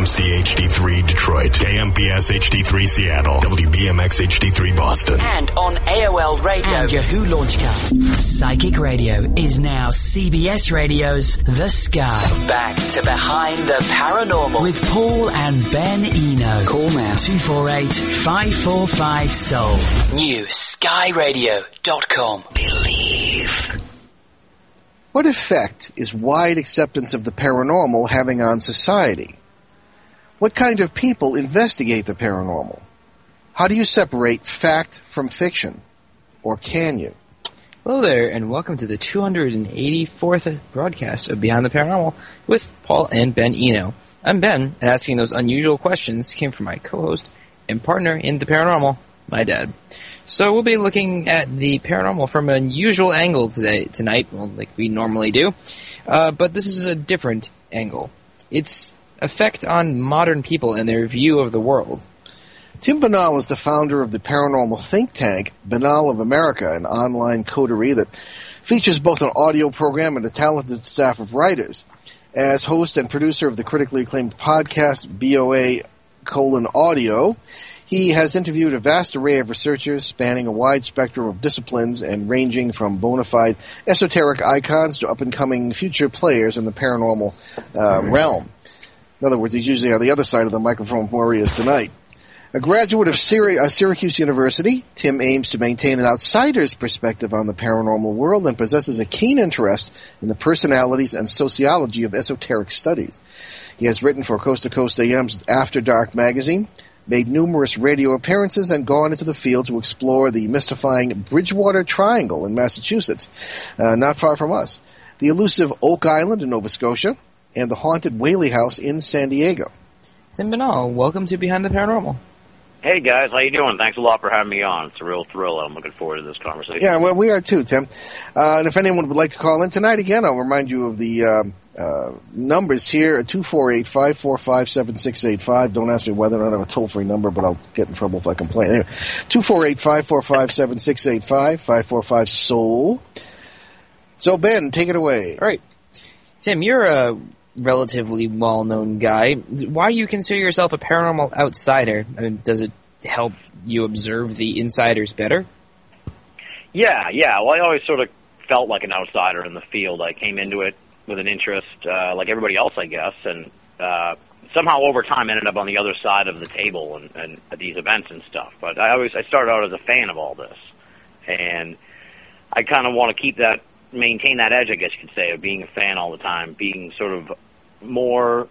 WMCHD3 Detroit, KMPS HD3 Seattle, WBMX HD3 Boston, and on AOL Radio and Yahoo Launchcast. Psychic Radio is now CBS Radio's The Sky. Back to Behind the Paranormal with Paul and Ben Eno. Call now 248-545-SOUL. New skyradio.com. Believe. What effect is wide acceptance of the paranormal having on society? What kind of people investigate the paranormal? How do you separate fact from fiction? Or can you? Hello there, and welcome to the 284th broadcast of Beyond the Paranormal with Paul and Ben Eno. I'm Ben, and asking those unusual questions came from my co-host and partner in the paranormal, my dad. So we'll be looking at the paranormal from an unusual angle tonight, well, like we normally do, but this is a different angle. Its effect on modern people and their view of the world. Tim Binnall is the founder of the paranormal think tank, Binnall of America, an online coterie that features both an audio program and a talented staff of writers. As host and producer of the critically acclaimed podcast, BOA Audio, he has interviewed a vast array of researchers spanning a wide spectrum of disciplines and ranging from bona fide esoteric icons to up-and-coming future players in the paranormal realm. In other words, he's usually on the other side of the microphone from where he is tonight. A graduate of Syracuse University, Tim aims to maintain an outsider's perspective on the paranormal world and possesses a keen interest in the personalities and sociology of esoteric studies. He has written for Coast to Coast AM's After Dark magazine, made numerous radio appearances, and gone into the field to explore the mystifying Bridgewater Triangle in Massachusetts, not far from us, the elusive Oak Island in Nova Scotia, and the haunted Whaley House in San Diego. Tim Binnall, welcome to Behind the Paranormal. Hey, guys. How you doing? Thanks a lot for having me on. It's a real thrill. I'm looking forward to this conversation. Yeah, well, we are too, Tim. And if anyone would like to call in tonight, again, I'll remind you of the numbers here at 248-545-7685. Don't ask me whether or not I have a toll-free number, but I'll get in trouble if I complain. Anyway, 248-545-7685, 545-SOUL. So, Ben, take it away. All right. Tim, you're a relatively well-known guy. Why do you consider yourself a paranormal outsider? I mean, does it help you observe the insiders better? Yeah. Well, I always sort of felt like an outsider in the field. I came into it with an interest, like everybody else, I guess, and somehow over time ended up on the other side of the table and at these events and stuff. But I started out as a fan of all this, and I kind of want to maintain that edge, I guess you could say, of being a fan all the time, being sort of more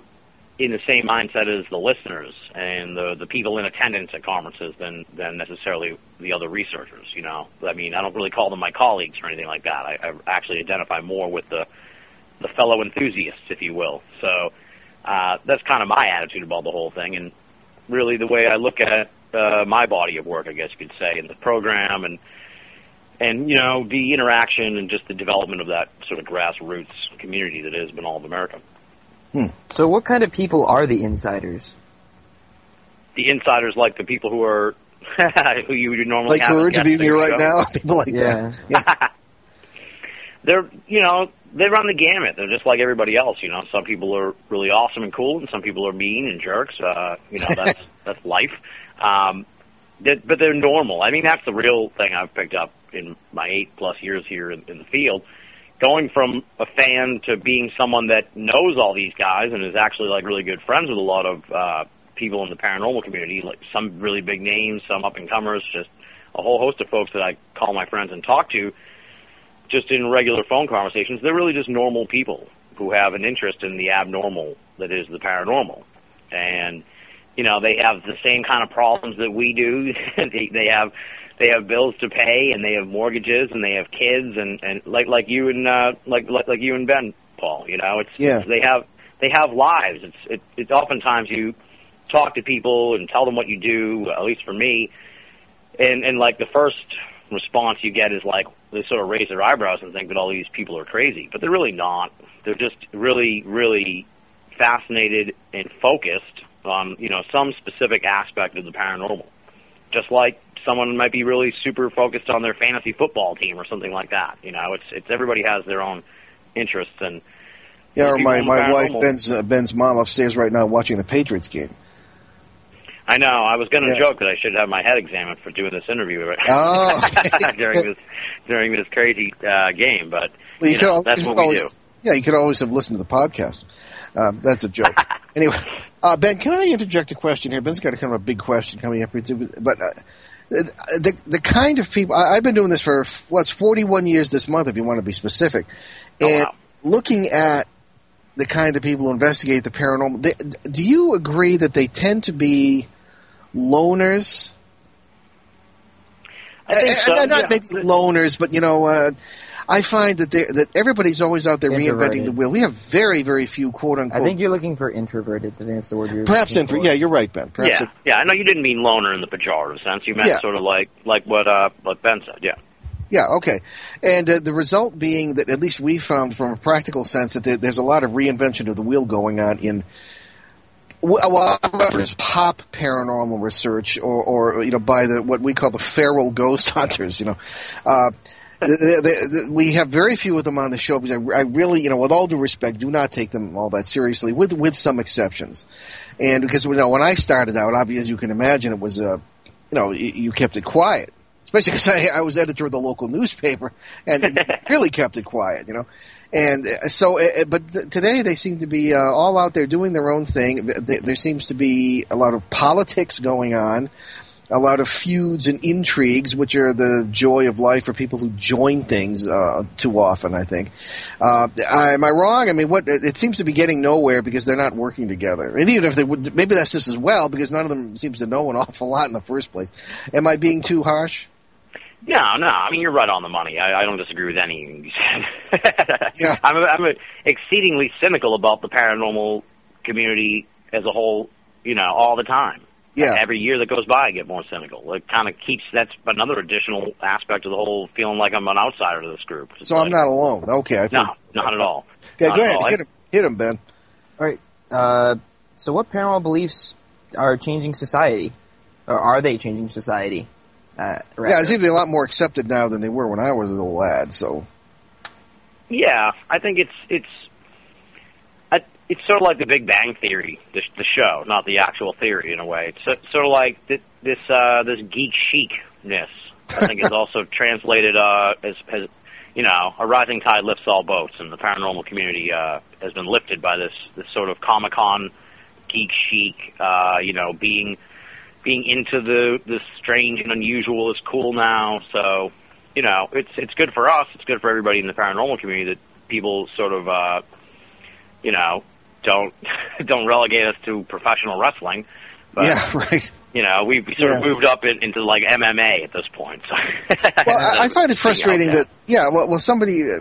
in the same mindset as the listeners and the people in attendance at conferences than necessarily the other researchers, you know. I mean, I don't really call them my colleagues or anything like that. I actually identify more with the fellow enthusiasts, if you will. So that's kind of my attitude about the whole thing, and really the way I look at my body of work, I guess you could say, and the program and, you know, the interaction and just the development of that sort of grassroots community that is Binnall of America. So what kind of people are the insiders? The insiders, like the people who are who you would normally like have. Like who are interviewing you right now? People like that. Yeah. They're, you know, they run the gamut. They're just like everybody else, you know. Some people are really awesome and cool, and some people are mean and jerks. You know, that's life. But they're normal. I mean, that's the real thing I've picked up in my 8+ years here in the field, going from a fan to being someone that knows all these guys and is actually like really good friends with a lot of people in the paranormal community, like some really big names, some up-and-comers, just a whole host of folks that I call my friends and talk to just in regular phone conversations. They're really just normal people who have an interest in the abnormal that is the paranormal. And, you know, they have the same kind of problems that we do. They have bills to pay, and they have mortgages, and they have kids, and like you and like you and Ben, Paul. You know, they have lives. It's oftentimes you talk to people and tell them what you do. At least for me, and like the first response you get is like they sort of raise their eyebrows and think that all these people are crazy, but they're really not. They're just really, really fascinated and focused on, you know, some specific aspect of the paranormal, just like someone might be really super focused on their fantasy football team or something like that. You know, it's everybody has their own interests, and Yeah, or my wife, Ben's mom, upstairs right now watching the Patriots game. I know. I was going to joke that I should have my head examined for doing this interview during this crazy game, but well, that's what we do. Yeah, you could always have listened to the podcast. That's a joke. Anyway, Ben, can I interject a question here? Ben's got kind of a big question coming up. But the kind of people – I've been doing this for, 41 years this month, if you want to be specific. And looking at the kind of people who investigate the paranormal, do you agree that they tend to be loners? I think Not maybe loners, but, I find that everybody's always out there reinventing the wheel. We have very, very few quote-unquote... I think you're looking for introverted. I think that's the word you're looking for. Yeah, you're right, Ben. Perhaps I know you didn't mean loner in the pejorative sense. You meant sort of like what Ben said, Yeah, okay. And the result being that at least we found from a practical sense that there's a lot of reinvention of the wheel going on in... Well, I remember it's pop paranormal research or by what we call the feral ghost hunters, we have very few of them on the show because I really, with all due respect, do not take them all that seriously, with some exceptions. And because when I started out, obviously, as you can imagine, it was you kept it quiet, especially because I was editor of the local newspaper and really kept it quiet, And so, but today they seem to be all out there doing their own thing. There seems to be a lot of politics going on. A lot of feuds and intrigues, which are the joy of life for people who join things too often, I think. Am I wrong? I mean, it seems to be getting nowhere because they're not working together. And even if they would, maybe that's just as well because none of them seems to know an awful lot in the first place. Am I being too harsh? No. I mean, you're right on the money. I don't disagree with anything you said. I'm exceedingly cynical about the paranormal community as a whole, all the time. Yeah. Every year that goes by, I get more cynical. It kind of that's another additional aspect of the whole feeling like I'm an outsider to this group. So I'm not alone. Okay. Not at all. Okay, go ahead. Hit him, Ben. All right. So what paranormal beliefs are changing society? Or are they changing society? It seems to be a lot more accepted now than they were when I was a little lad, so. Yeah, I think it's sort of like the Big Bang Theory, the show, not the actual theory in a way. It's sort of like this geek chicness. I think is also translated as a rising tide lifts all boats, and the paranormal community has been lifted by this sort of Comic-Con geek chic, being into the strange and unusual is cool now. So it's good for us. It's good for everybody in the paranormal community that people sort of don't relegate us to professional wrestling. But, we've sort of moved up into like MMA at this point. So. Well, I find it frustrating that,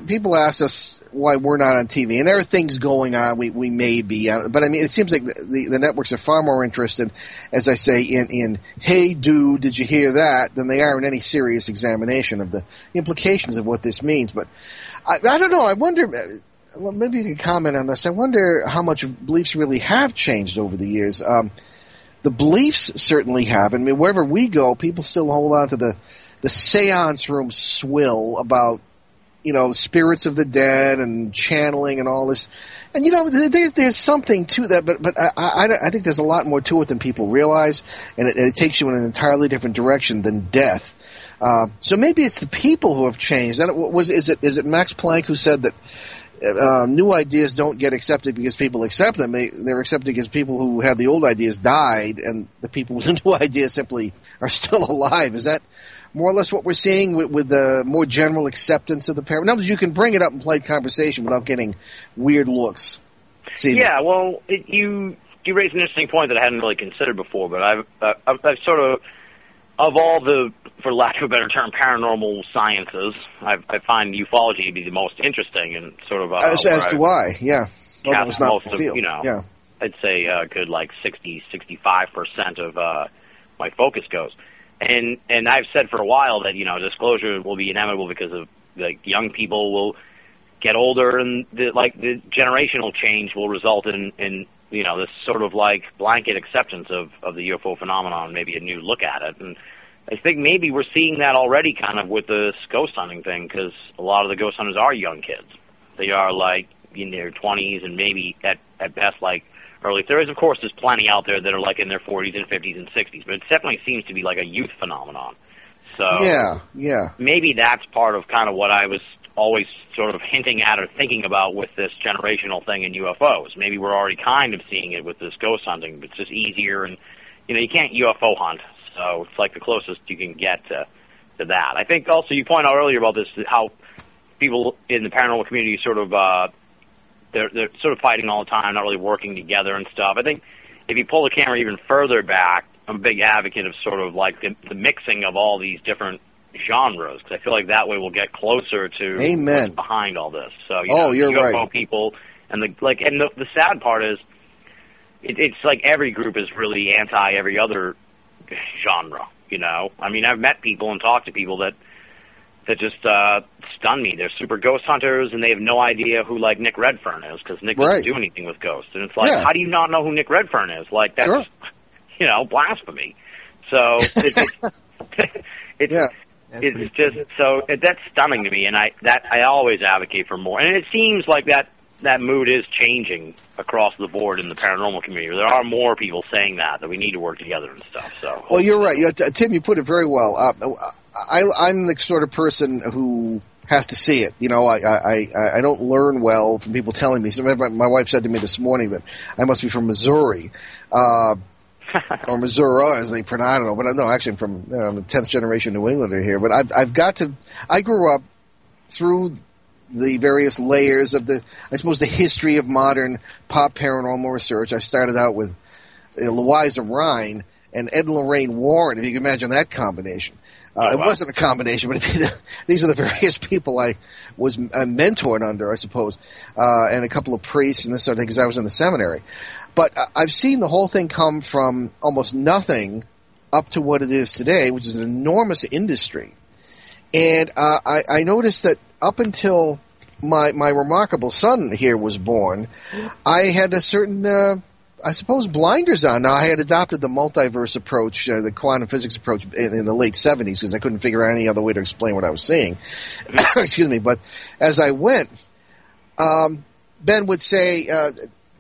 people ask us why we're not on TV, and there are things going on. We may be on, but I mean, it seems like the networks are far more interested, as I say, in hey, dude, did you hear that? Than they are in any serious examination of the implications of what this means. But I don't know. I wonder. Well, maybe you can comment on this. I wonder how much beliefs really have changed over the years. The beliefs certainly have. I mean, wherever we go, people still hold on to the seance room swill about, spirits of the dead and channeling and all this. And, there's something to that, but I think there's a lot more to it than people realize, and it takes you in an entirely different direction than death. So maybe it's the people who have changed. Is it Max Planck who said that new ideas don't get accepted because people accept them. They're accepted because people who had the old ideas died, and the people with the new ideas simply are still alive. Is that more or less what we're seeing with the more general acceptance of the paranormal? In other words, you can bring it up in polite conversation without getting weird looks. You raised an interesting point that I hadn't really considered before, but I've sort of all the, for lack of a better term, paranormal sciences, I find ufology to be the most interesting and sort of... I'd say a good, 60, 65% of my focus goes. And I've said for a while that, disclosure will be inevitable because of, young people will get older and, the generational change will result in this sort of blanket acceptance of the UFO phenomenon, maybe a new look at it. And I think maybe we're seeing that already kind of with this ghost hunting thing because a lot of the ghost hunters are young kids. They are in their 20s and maybe at best like early 30s. Of course, there's plenty out there that are like in their 40s and 50s and 60s, but it definitely seems to be like a youth phenomenon. So yeah. Maybe that's part of kind of what I was always sort of hinting at or thinking about with this generational thing in UFOs. Maybe we're already kind of seeing it with this ghost hunting, but it's just easier and, you know, you can't UFO hunt, so it's like the closest you can get to that. I think also you pointed out earlier about this, how people in the paranormal community sort of, they're sort of fighting all the time, not really working together and stuff. I think if you pull the camera even further back, I'm a big advocate of sort of like the mixing of all these different genres, because I feel like that way we'll get closer to what's behind all this. So you're UFO right. People and the sad part is it's like every group is really anti every other genre. You know, I mean, I've met people and talked to people that just stun me. They're super ghost hunters, and they have no idea who, like, Nick Redfern is, because Nick doesn't do anything with ghosts. And it's like, how do you not know who Nick Redfern is? Like, that's, you know, blasphemy. So it's just so that's stunning to me, and I always advocate for more. And it seems like that mood is changing across the board in the paranormal community. There are more people saying that we need to work together and stuff. So, well, you're right. Tim, you put it very well. I'm the sort of person who has to see it. You know, I don't learn well from people telling me. So my wife said to me this morning that I must be from Missouri, or Missouri as they pronounce it. I don't know, but no, actually I'm a 10th generation New Englander here. But I grew up through the various layers of the history of modern pop paranormal research. I started out with Louisa Rhine and Ed Lorraine Warren, if you can imagine that combination. It wasn't a combination, but these are the various people I was mentored under, I suppose, and a couple of priests and this sort of thing, because I was in the seminary. But I've seen the whole thing come from almost nothing up to what it is today, which is an enormous industry. And I noticed that up until my remarkable son here was born, I had a certain, I suppose, blinders on. Now, I had adopted the multiverse approach, the quantum physics approach in the late 70s, because I couldn't figure out any other way to explain what I was seeing. Excuse me. But as I went, Ben would say,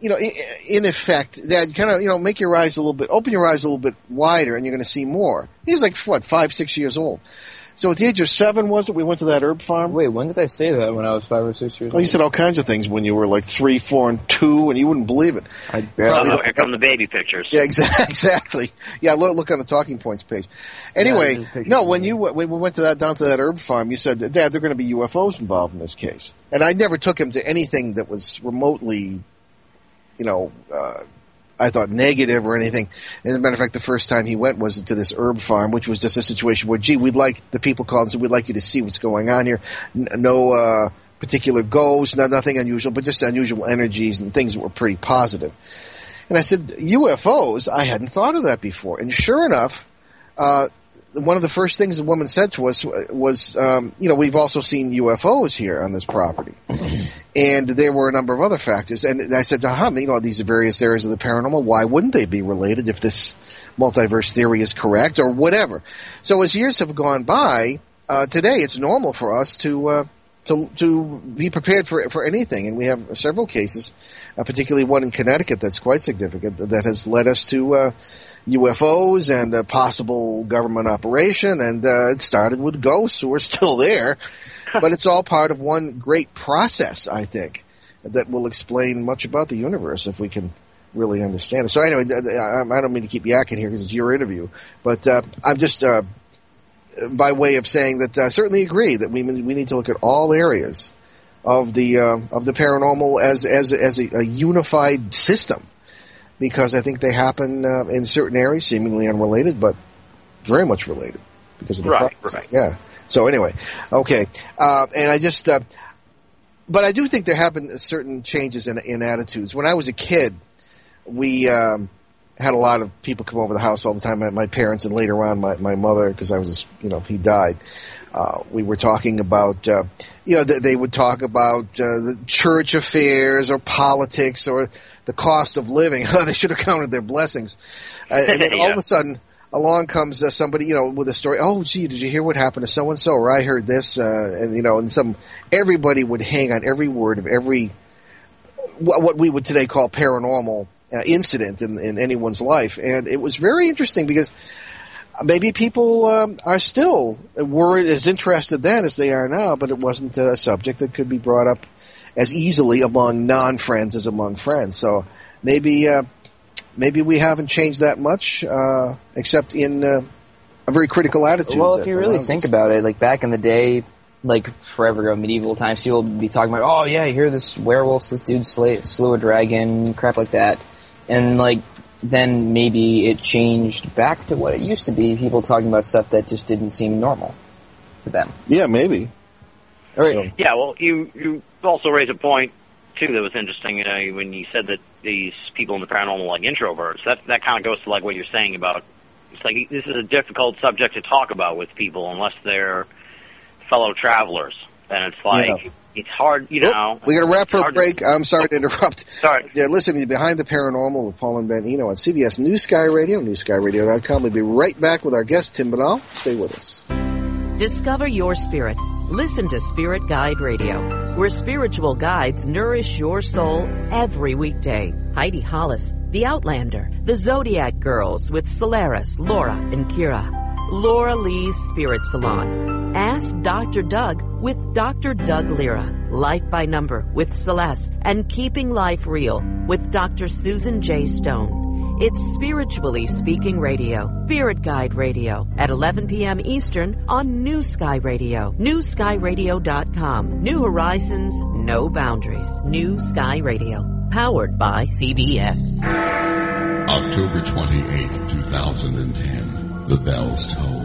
you know, in effect, that kind of, you know, make your eyes a little bit, open your eyes a little bit wider, and you're going to see more. He was like, 5, 6 years old. So at the age of 7, was it, we went to that herb farm? Wait, when did I say that? When I was 5 or 6 years old? You said all kinds of things when you were like 3, 4, and 2, and you wouldn't believe it. I barely. Here come the baby pictures. Yeah, exactly. Yeah, look on the Talking Points page. Anyway, when we went to that, down to that herb farm, you said, Dad, there are going to be UFOs involved in this case. And I never took him to anything that was remotely, you know, I thought negative or anything. As a matter of fact, the first time he went was to this herb farm, which was just a situation where, we'd like, the people called and said, we'd like you to see what's going on here. No particular ghosts, nothing unusual, but just unusual energies and things that were pretty positive. And I said, UFOs? I hadn't thought of that before. And sure enough, one of the first things the woman said to us was, you know, we've also seen UFOs here on this property. And there were a number of other factors. And I said to him, you know, these various areas of the paranormal, why wouldn't they be related if this multiverse theory is correct or whatever? So as years have gone by, today it's normal for us to be prepared for anything. And we have several cases, particularly one in Connecticut that's quite significant, that has led us to UFOs and a possible government operation, and it started with ghosts who are still there. But it's all part of one great process, I think, that will explain much about the universe if we can really understand it. So anyway, I don't mean to keep yakking here because it's your interview, but I'm just by way of saying that I certainly agree that we need to look at all areas of the paranormal as a unified system. Because I think they happen in certain areas, seemingly unrelated, but very much related because of the process. Right. Yeah. So anyway, okay. And I just, but I do think there have been certain changes in attitudes. When I was a kid, we had a lot of people come over the house all the time. My parents, and later on my mother, because I was, you know, he died. We were talking about, you know, they would talk about the church affairs or politics or the cost of living. They should have counted their blessings. And then all of a sudden, along comes somebody, you know, with a story. Oh, gee, did you hear what happened to so-and-so? Or I heard this. And, you know, everybody would hang on every word of every what we would today call paranormal incident in anyone's life. And it was very interesting because maybe people are still were as interested then as they are now, but it wasn't a subject that could be brought up as easily among non-friends as among friends. So maybe we haven't changed that much, except in a very critical attitude. Well, if you really think about it, like back in the day, like forever ago, medieval times, people would be talking about, oh yeah, you hear this werewolf, this dude slew a dragon, crap like that. And like then maybe it changed back to what it used to be, people talking about stuff that just didn't seem normal to them. Yeah, maybe. All right. Yeah, well, you also raise a point, too, that was interesting, when you said that these people in the paranormal like introverts. That kind of goes to like what you're saying about, it's like this is a difficult subject to talk about with people unless they're fellow travelers. And it's like, yeah. It's hard, you know. We're going to wrap for a break. I'm sorry to interrupt. Sorry. You're listening to Behind the Paranormal with Paul and Ben Eno on CBS New Sky Radio, newskyradio.com. We'll be right back with our guest, Tim Binnall. Stay with us. Discover your spirit. Listen to Spirit Guide Radio, where spiritual guides nourish your soul every weekday. Heidi Hollis, The Outlander, The Zodiac Girls with Solaris, Laura, and Kira. Laura Lee's Spirit Salon. Ask Dr. Doug with Dr. Doug Lira. Life by Number with Celeste. And Keeping Life Real with Dr. Susan J. Stone. It's Spiritually Speaking Radio, Spirit Guide Radio, at 11 p.m. Eastern on New Sky Radio, newskyradio.com. New horizons, no boundaries. New Sky Radio, powered by CBS. October 28th, 2010. The bells toll.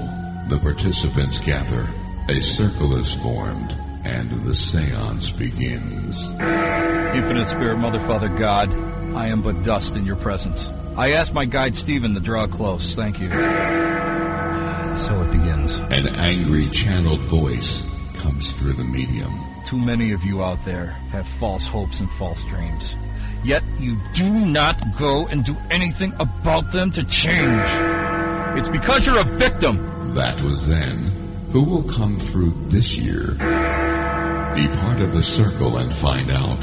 The participants gather. A circle is formed, and the seance begins. Infinite Spirit, Mother, Father, God, I am but dust in your presence. I asked my guide, Stephen, to draw close. Thank you. So it begins. An angry, channeled voice comes through the medium. Too many of you out there have false hopes and false dreams. Yet you do not go and do anything about them to change. It's because you're a victim. That was then. Who will come through this year? Be part of the circle and find out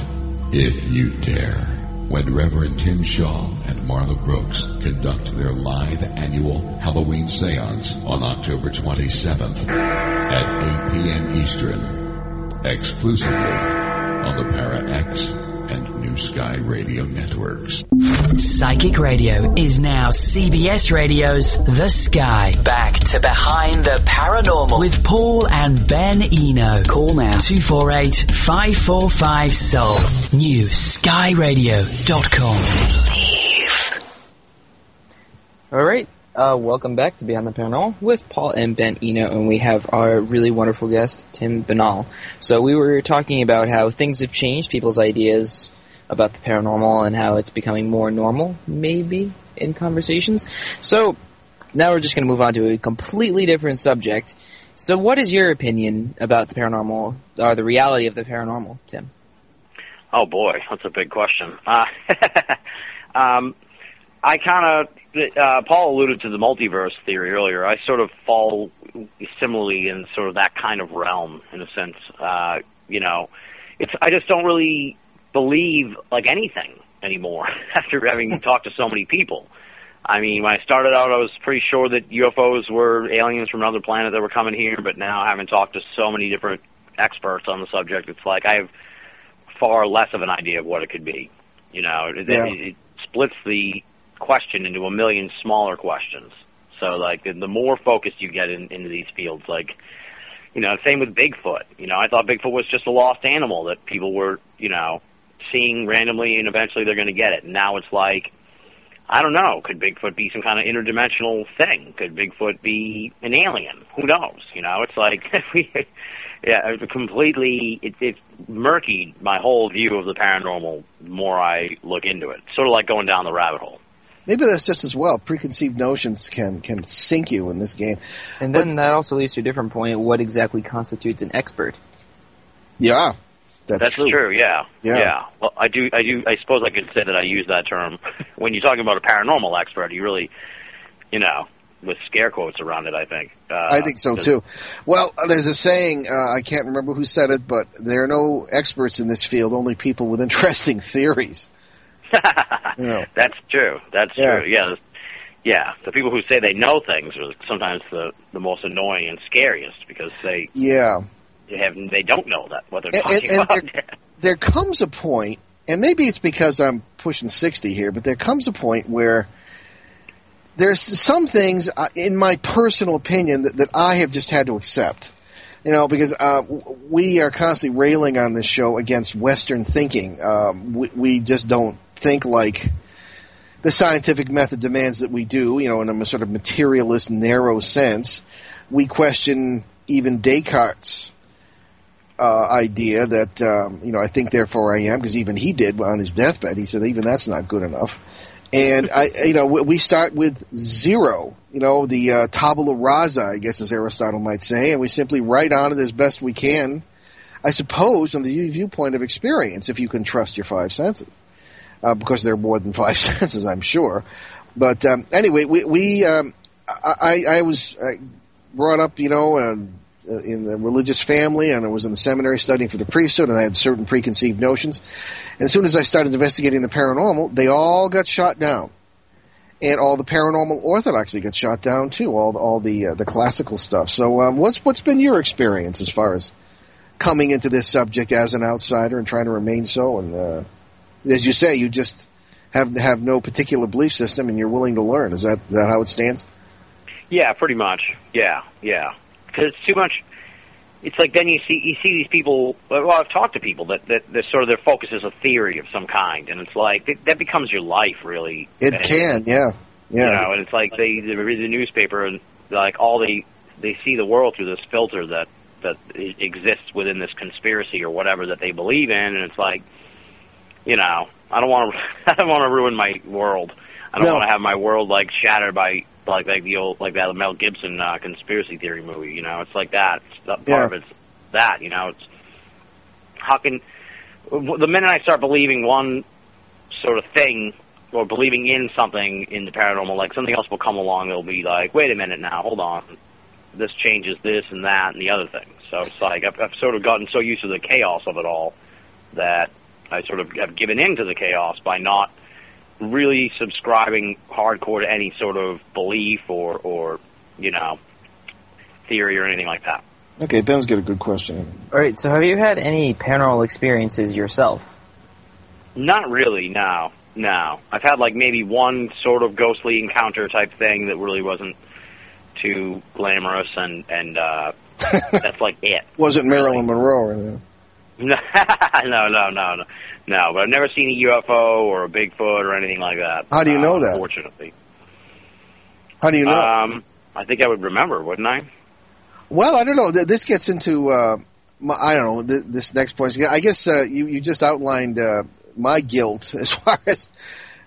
if you dare. When Reverend Tim Shaw and Marla Brooks conduct their live annual Halloween seance on October 27th at 8 p.m. Eastern, exclusively on the Para X and New Sky Radio networks. Psychic Radio is now CBS Radio's The Sky. Back to Behind the Paranormal with Paul and Ben Eno. Call now 248-545-SOUL. NewSkyRadio.com. All right. Welcome back to Beyond the Paranormal with Paul and Ben Eno, and we have our really wonderful guest, Tim Binnall. So we were talking about how things have changed, people's ideas about the paranormal, and how it's becoming more normal, maybe, in conversations. So now we're just going to move on to a completely different subject. So what is your opinion about the paranormal, or the reality of the paranormal, Tim? Oh, boy, that's a big question. I kind of... Paul alluded to the multiverse theory earlier. I sort of fall similarly in sort of that kind of realm, in a sense. I just don't really believe, like, anything anymore after having talked to so many people. I mean, when I started out, I was pretty sure that UFOs were aliens from another planet that were coming here, but now having talked to so many different experts on the subject, it's like I have far less of an idea of what it could be. You know, it splits the question into a million smaller questions. So, like, the more focused you get into these fields, like, you know, same with Bigfoot. You know, I thought Bigfoot was just a lost animal that people were, you know, seeing randomly, and eventually they're going to get it. And now it's like, I don't know, could Bigfoot be some kind of interdimensional thing? Could Bigfoot be an alien? Who knows? You know, it's like, yeah, it's murky my whole view of the paranormal the more I look into it. Sort of like going down the rabbit hole. Maybe that's just as well. Preconceived notions can sink you in this game. And then that also leads to a different point. What exactly constitutes an expert? Yeah, that's true. Yeah. Well, I do. I suppose I could say that I use that term. When you're talking about a paranormal expert, you really, you know, with scare quotes around it, I think. I think so, too. Well, there's a saying, I can't remember who said it, but there are no experts in this field, only people with interesting theories. You know. That's true. That's true. Yeah. Yeah, the people who say they know things are sometimes the most annoying and scariest because they don't know that what they're talking about. There comes a point, and maybe it's because I'm pushing 60 here, but there comes a point where there's some things, in my personal opinion, that I have just had to accept. You know, because we are constantly railing on this show against Western thinking. We just don't think like the scientific method demands that we do, you know, in a sort of materialist, narrow sense. We question even Descartes' idea that, you know, I think therefore I am, because even he did on his deathbed. He said, even that's not good enough. And, you know, we start with zero, you know, the tabula rasa, I guess, as Aristotle might say, and we simply write on it as best we can, I suppose, from the viewpoint of experience, if you can trust your five senses. Because there are more than five senses, I'm sure. But anyway, I was brought up, you know, in the religious family, and I was in the seminary studying for the priesthood, and I had certain preconceived notions. And as soon as I started investigating the paranormal, they all got shot down, and all the paranormal orthodoxy got shot down too. All the classical stuff. So what's been your experience as far as coming into this subject as an outsider and trying to remain so? And as you say, you just have no particular belief system, and you're willing to learn. Is that how it stands? Yeah, pretty much. Yeah. Because it's too much. It's like then you see these people. Well, I've talked to people that sort of their focus is a theory of some kind, and it's like that becomes your life, really. It can, yeah. You know, and it's like they read the newspaper and like all they see the world through this filter that exists within this conspiracy or whatever that they believe in, and it's like, you know, I don't want to ruin my world. I don't want to have my world like shattered by like that Mel Gibson conspiracy theory movie. You know, it's like that. It's that part of it's that. You know, it's the minute I start believing one sort of thing or believing in something in the paranormal, like something else will come along. It'll be like, wait a minute now, hold on, this changes this and that and the other thing. So it's like I've sort of gotten so used to the chaos of it all that I sort of have given in to the chaos by not really subscribing hardcore to any sort of belief or you know, theory or anything like that. Okay, Ben's got a good question. All right, so have you had any paranormal experiences yourself? Not really, no. I've had like maybe one sort of ghostly encounter type thing that really wasn't too glamorous, and that's like it. Wasn't Marilyn Monroe or anything? No, but I've never seen a UFO or a Bigfoot or anything like that. How do you know that? Unfortunately. How do you know? I think I would remember, wouldn't I? Well, I don't know. This gets into, I don't know, this next point. I guess you just outlined my guilt as far as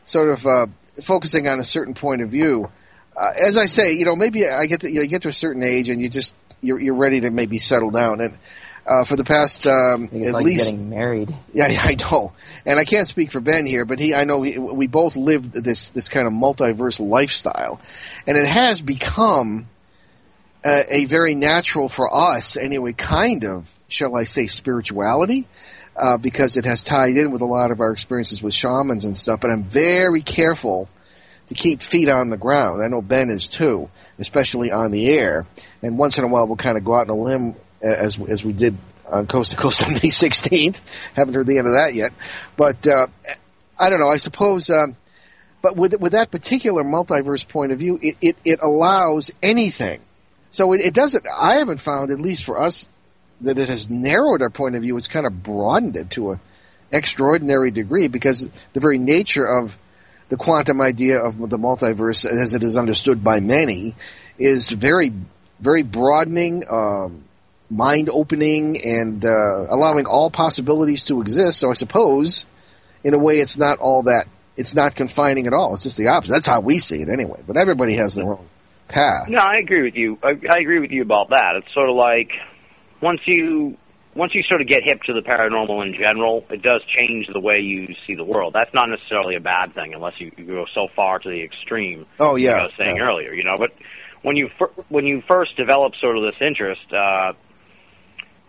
sort of focusing on a certain point of view. As I say, you know, maybe you get to a certain age and you're ready to maybe settle down and. For the past, at like least getting married. Yeah, I know, and I can't speak for Ben here, but we both lived this kind of multiverse lifestyle, and it has become a very natural for us anyway, kind of, shall I say, spirituality, because it has tied in with a lot of our experiences with shamans and stuff. But I'm very careful to keep feet on the ground. I know Ben is too, especially on the air, and once in a while we'll kind of go out on a limb. As we did on Coast to Coast on May 16th. Haven't heard the end of that yet. But I don't know, I suppose. But with that particular multiverse point of view, it allows anything. So it doesn't. I haven't found, at least for us, that it has narrowed our point of view. It's kind of broadened it to an extraordinary degree because the very nature of the quantum idea of the multiverse, as it is understood by many, is very, very broadening, mind-opening, and allowing all possibilities to exist. So I suppose, in a way, it's not all that. It's not confining at all. It's just the opposite. That's how we see it anyway. But everybody has their own path. No, I agree with you. I agree with you about that. It's sort of like once you once you sort of get hip to the paranormal in general, it does change the way you see the world. That's not necessarily a bad thing unless you go so far to the extreme. Oh, yeah. Like I was saying earlier, you know. But when you first develop sort of this interest,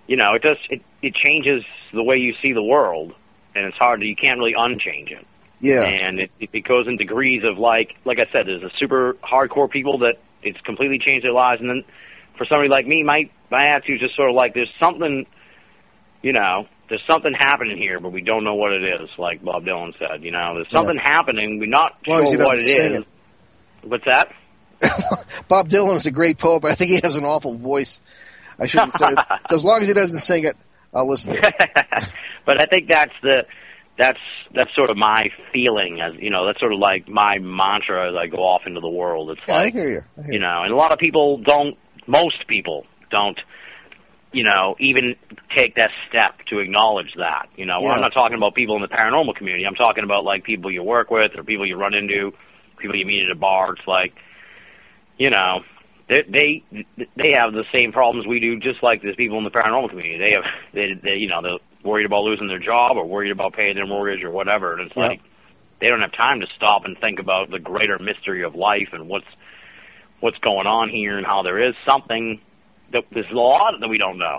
you know, it changes the way you see the world, and it's hard to, you can't really unchange it. Yeah. And it goes in degrees of, like I said, there's the super hardcore people that it's completely changed their lives, and then for somebody like me, my attitude is just sort of like, there's something, you know, there's something happening here, but we don't know what it is, like Bob Dylan said, you know. There's something happening, we're not sure what it is. What's that? Bob Dylan is a great poet, but I think he has an awful voice. I shouldn't say that. So as long as he doesn't sing it, I'll listen to it. But I think that's sort of my feeling, as you know, that's sort of like my mantra as I go off into the world. It's like, I hear you. You know, and a lot of people don't, most people don't, you know, even take that step to acknowledge that. You know, I'm not talking about people in the paranormal community. I'm talking about, like, people you work with or people you run into, people you meet at a bar. It's like, you know, they have the same problems we do, just like there's people in the paranormal community. They you know, they're worried about losing their job or worried about paying their mortgage or whatever. And it's like they don't have time to stop and think about the greater mystery of life and what's going on here and how there is something. There's a lot that we don't know.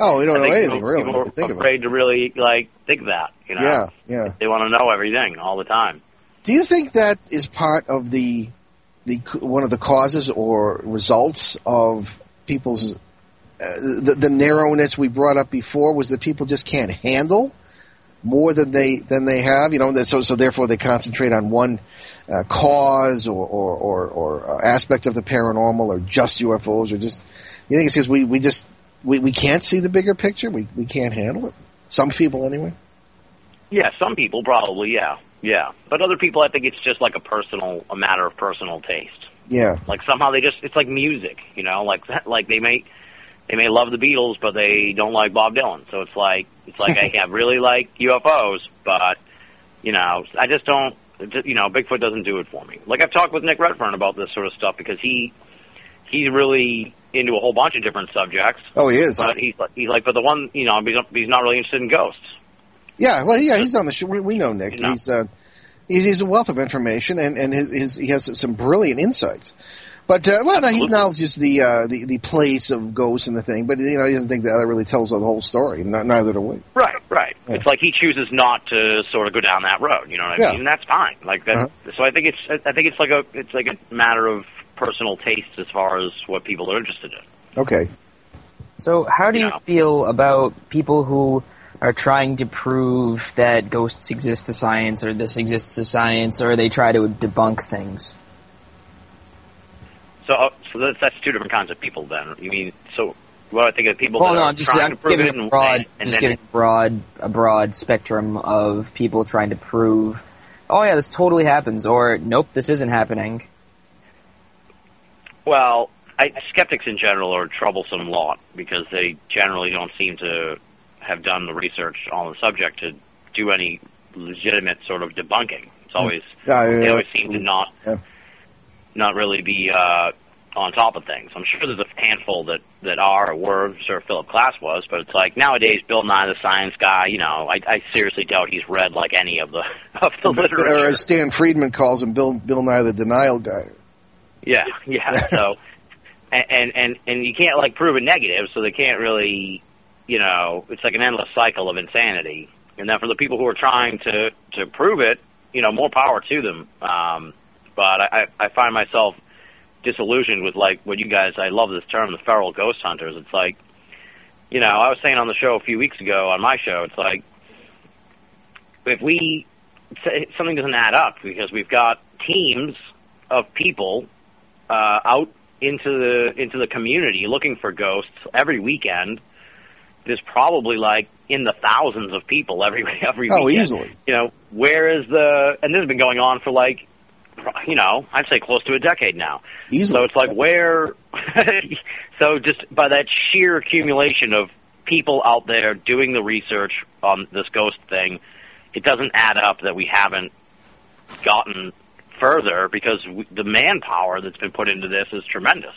Oh, we don't know anything, really. People are afraid to really, like, think that, you know? Yeah, yeah. They want to know everything all the time. Do you think that is part of the one of the causes or results of people's the narrowness we brought up before, was that people just can't handle more than they have, you know, so therefore they concentrate on one cause or aspect of the paranormal or just UFOs or just. You think it's because we can't see the bigger picture? We can't handle it? Some people, anyway? Yeah, some people probably, yeah. But other people, I think it's just like a matter of personal taste. Yeah. Like somehow it's like music, you know, like they may love the Beatles, but they don't like Bob Dylan. So it's like I really like UFOs, but, you know, I just don't, you know, Bigfoot doesn't do it for me. Like I've talked with Nick Redfern about this sort of stuff because he's really into a whole bunch of different subjects. Oh, he is. But he's like, but the one, you know, he's not really interested in ghosts. Yeah, well, yeah, he's on the show. We know Nick. You know? He's a wealth of information, and he has some brilliant insights. But he acknowledges the place of ghosts and the thing, but you know, he doesn't think that really tells the whole story. Neither do we. Right. Yeah. It's like he chooses not to sort of go down that road. You know what I mean? And that's fine. Like that. Uh-huh. So I think it's like a matter of personal taste as far as what people are interested in. Okay. So how do you feel about people who are trying to prove that ghosts exist to science, or this exists to science, or they try to debunk things? So that's two different kinds of people, then. You mean, so what I think of people giving a broad spectrum of people trying to prove, oh yeah, this totally happens, or nope, this isn't happening. Well, skeptics in general are a troublesome lot because they generally don't seem to have done the research on the subject to do any legitimate sort of debunking. It's always they always seem to not really be on top of things. I'm sure there's a handful that are or were. Sir Philip Glass was, but it's like nowadays Bill Nye the Science Guy, you know, I seriously doubt he's read like any of the literature. Or as Stan Friedman calls him, Bill Nye the Denial Guy. Yeah. So, and you can't like prove a negative, so they can't really, you know, it's like an endless cycle of insanity. And then for the people who are trying to prove it, you know, more power to them. But I find myself disillusioned with like what you guys. I love this term, the feral ghost hunters. It's like, you know, I was saying on the show a few weeks ago on my show. It's like something doesn't add up because we've got teams of people out into the community looking for ghosts every weekend. There's probably like in the thousands of people every weekend. Oh, easily. You know, where is the? And this has been going on for like, you know, I'd say close to a decade now. Easily. So it's like where? So just by that sheer accumulation of people out there doing the research on this ghost thing, it doesn't add up that we haven't gotten further because the manpower that's been put into this is tremendous.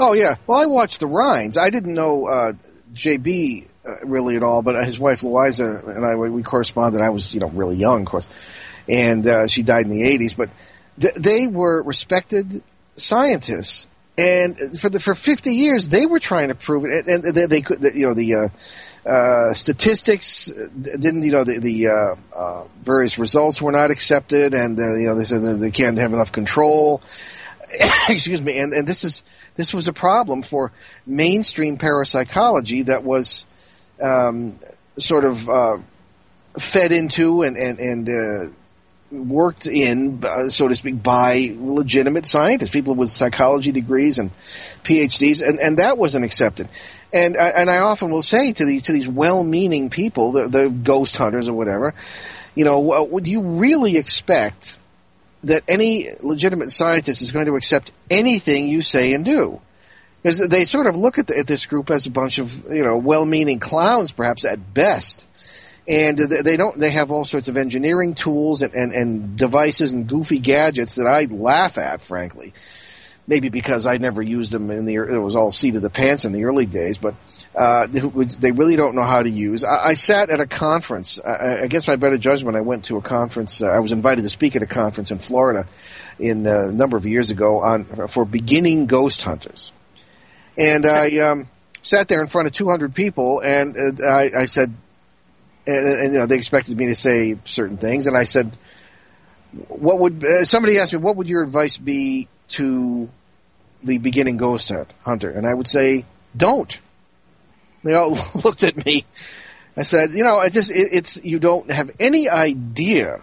Oh yeah. Well, I watched the Rhines. I didn't know JB really at all, but his wife Louisa and I, we corresponded. I was, really young, of course, and she died in the 80s. But they were respected scientists, and for 50 years they were trying to prove it, and they could, statistics didn't, various results were not accepted, and they said they can't have enough control. Excuse me, and this was a problem for mainstream parapsychology that was fed into and worked in, so to speak, by legitimate scientists, people with psychology degrees and PhDs, and that wasn't accepted. And I often will say to these well-meaning people, the ghost hunters or whatever, would you really expect that any legitimate scientist is going to accept anything you say and do? Because they sort of look at this group as a bunch of well-meaning clowns, perhaps at best, and they don't. They have all sorts of engineering tools and devices and goofy gadgets that I laugh at, frankly. Maybe because I never used them it was all seat of the pants in the early days, but they really don't know how to use. I sat at a conference. I guess my better judgment, I went to a conference. I was invited to speak at a conference in Florida a number of years ago for beginning ghost hunters. And I sat there in front of 200 people, and I said, and they expected me to say certain things, and I said, somebody asked me, what would your advice be to the beginning ghost hunter? And I would say, don't. They all looked at me. I said, you don't have any idea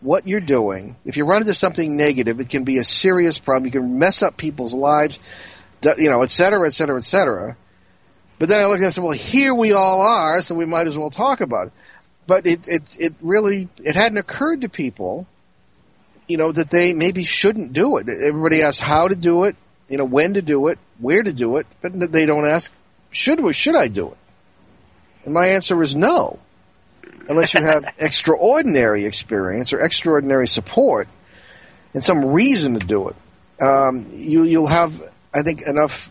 what you're doing. If you run into something negative, it can be a serious problem. You can mess up people's lives, et cetera, et cetera, et cetera. But then I looked at it and said, well, here we all are, so we might as well talk about it. But it really hadn't occurred to people, that they maybe shouldn't do it. Everybody asks how to do it, when to do it, where to do it, but they don't ask, should I do it? And my answer is no. Unless you have extraordinary experience or extraordinary support and some reason to do it, you'll have, I think, enough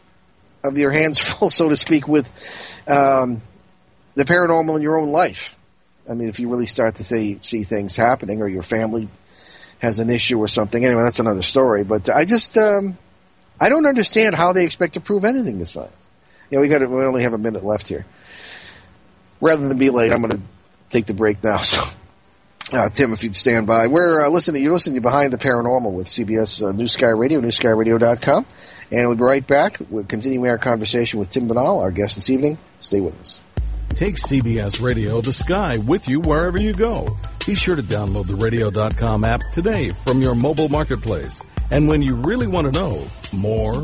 of your hands full, so to speak, with the paranormal in your own life. I mean, if you really start to see things happening, or your family has an issue or something. Anyway, that's another story. But I just, I don't understand how they expect to prove anything to science. We only have a minute left here. Rather than be late, I'm going to take the break now. So, Tim, if you'd stand by. We're listening to Behind the Paranormal with CBS New Sky Radio, newskyradio.com. And we'll be right back. We'll continue our conversation with Tim Binnall, our guest this evening. Stay with us. Take CBS Radio The Sky with you wherever you go. Be sure to download the radio.com app today from your mobile marketplace. And when you really want to know more,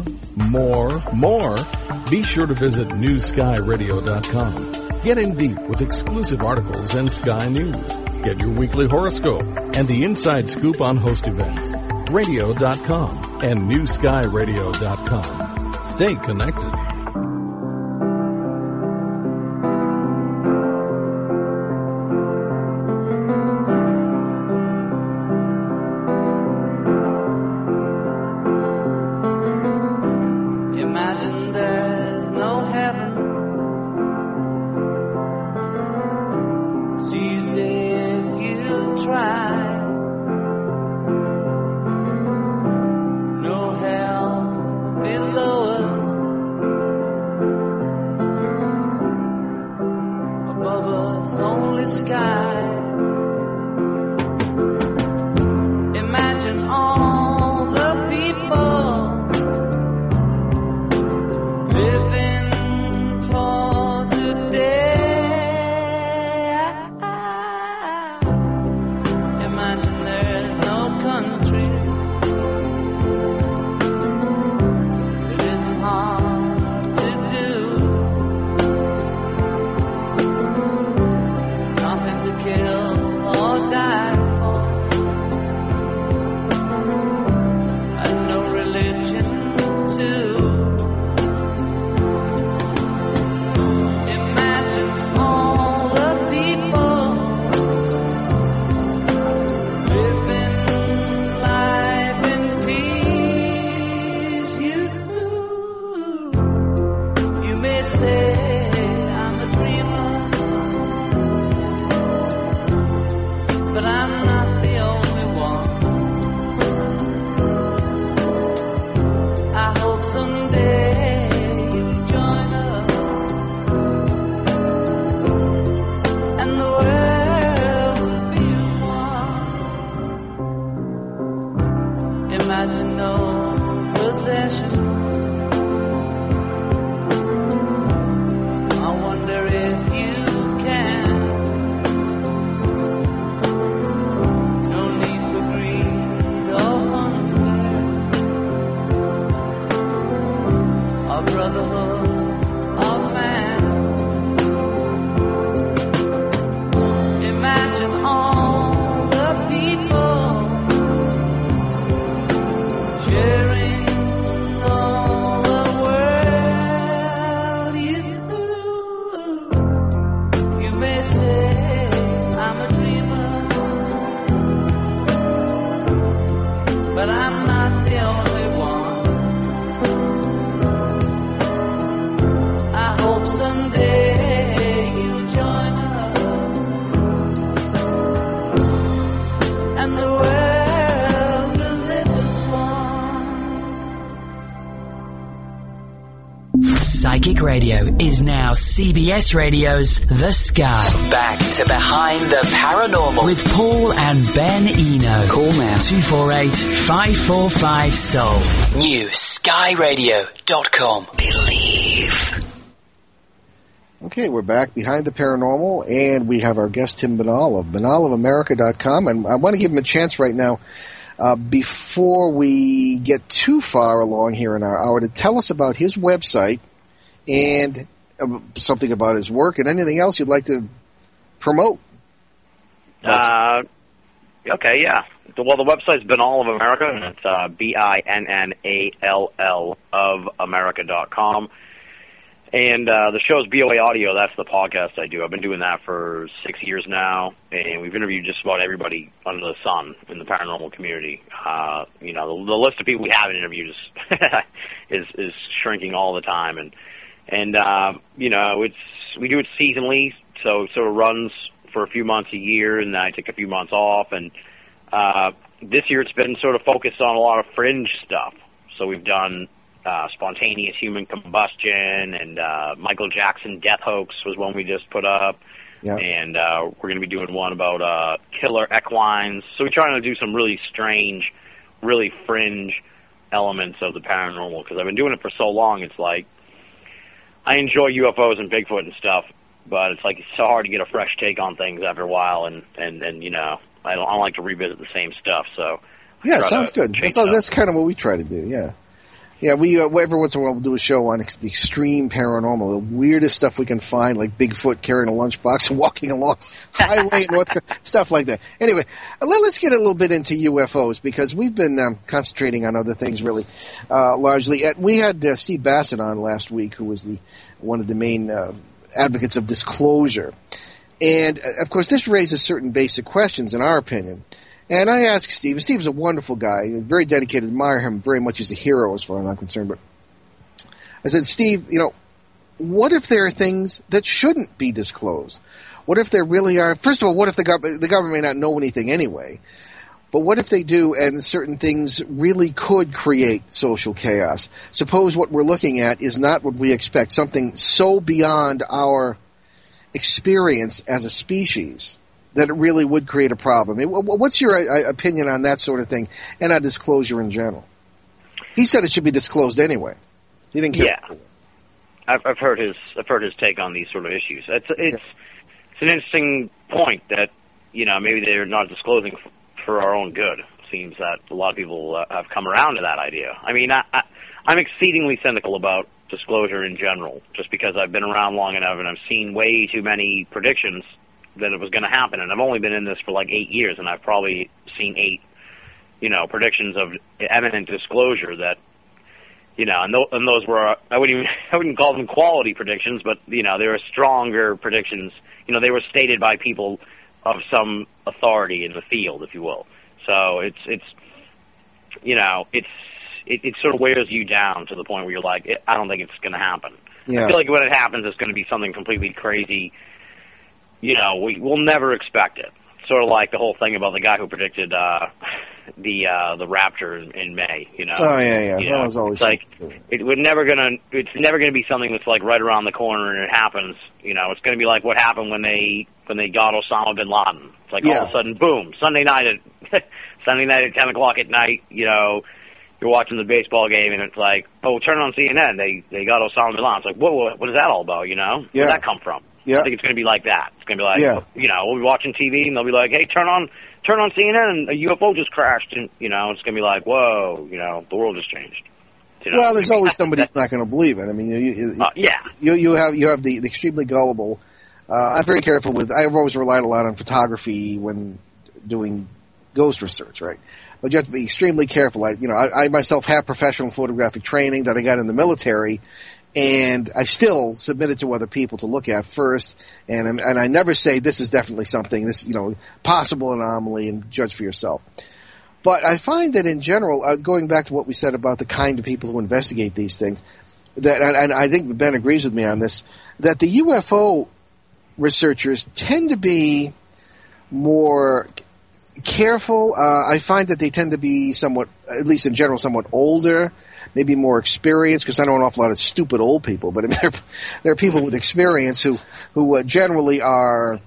be sure to visit newskyradio.com. Get in deep with exclusive articles and Sky News. Get your weekly horoscope and the inside scoop on host events. Radio.com and newskyradio.com. Stay connected. Psychic Radio is now CBS Radio's The Sky. Back to Behind the Paranormal with Paul and Ben Eno. Call now 248-545-SOUL. New skyradio.com. Believe. Okay, we're back Behind the Paranormal, and we have our guest Tim Binnall of BinnallofAmerica.com, and I want to give him a chance right now. Before we get too far along here in our hour, to tell us about his website and something about his work and anything else you'd like to promote. Okay, yeah. Well, the website's Binnall of America, and it's Binnall of America.com. And the show's BOA Audio. That's the podcast I do. I've been doing that for 6 years now, and we've interviewed just about everybody under the sun in the paranormal community. You know, the list of people we haven't interviewed is shrinking all the time, and you know, we do it seasonally, so it runs for a few months a year, and then I take a few months off. And this year it's been sort of focused on a lot of fringe stuff. So we've done spontaneous human combustion, and Michael Jackson death hoax was one we just put up. Yep. And we're going to be doing one about killer equines. So we're trying to do some really strange, really fringe elements of the paranormal, because I've been doing it for so long. It's like, I enjoy UFOs and Bigfoot and stuff, but it's like, it's so hard to get a fresh take on things after a while, and you know, I don't like to revisit the same stuff. So yeah, sounds good. That's kind of what we try to do, yeah. Yeah, we every once in a while we'll do a show on the extreme paranormal, the weirdest stuff we can find, like Bigfoot carrying a lunchbox and walking along highway in North Carolina, stuff like that. Anyway, let's get a little bit into UFOs, because we've been concentrating on other things really largely. We had Steve Bassett on last week, who was one of the main advocates of disclosure. And, of course, this raises certain basic questions in our opinion. And I asked Steve, and Steve's a wonderful guy, very dedicated, admire him very much. He's a hero as far as I'm concerned. But I said, Steve, you know, what if there are things that shouldn't be disclosed? What if there really are? First of all, what if the government may not know anything anyway? But what if they do, and certain things really could create social chaos? Suppose what we're looking at is not what we expect, something so beyond our experience as a species that it really would create a problem. What's your opinion on that sort of thing, and on disclosure in general? He said it should be disclosed anyway. He didn't care. Yeah, I've heard his take on these sort of issues. It's an interesting point that, you know, maybe they're not disclosing for our own good. It seems that a lot of people have come around to that idea. I mean, I'm exceedingly cynical about disclosure in general, just because I've been around long enough and I've seen way too many predictions that it was going to happen, and I've only been in this for like 8 years, and I've probably seen 8, you know, predictions of eminent disclosure that, you know, and those were, I wouldn't call them quality predictions, but, you know, they were stronger predictions. You know, they were stated by people of some authority in the field, if you will. So it sort of wears you down to the point where you're like, I don't think it's going to happen. Yeah. I feel like when it happens, it's going to be something completely crazy. You know, we'll never expect it. Sort of like the whole thing about the guy who predicted the rapture in May. You know, oh yeah, yeah. That was always it's never gonna be something that's like right around the corner and it happens. You know, it's gonna be like what happened when they got Osama bin Laden. It's like all of a sudden, boom! Sunday night at 10 o'clock at night. You know, you're watching the baseball game, and it's like, oh, turn on CNN. They got Osama bin Laden. It's like, what is that all about, you know? Yeah. Where did that come from? Yeah. I think it's going to be like that. It's going to be like, you know, we'll be watching TV, and they'll be like, hey, turn on CNN, and a UFO just crashed. And, you know, it's going to be like, whoa, you know, the world has changed. You know? Well, there's always somebody who's not going to believe it. I mean, you have the extremely gullible. I'm very careful with. I've always relied a lot on photography when doing ghost research, right? But you have to be extremely careful. I myself have professional photographic training that I got in the military, and I still submit it to other people to look at first. And I never say this is definitely something, this, you know, possible anomaly, and judge for yourself. But I find that in general, going back to what we said about the kind of people who investigate these things, that, and I think Ben agrees with me on this, that the UFO researchers tend to be more careful. I find that they tend to be somewhat, at least in general, somewhat older, maybe more experienced, because I know an awful lot of stupid old people, but I mean, there are people with experience who generally are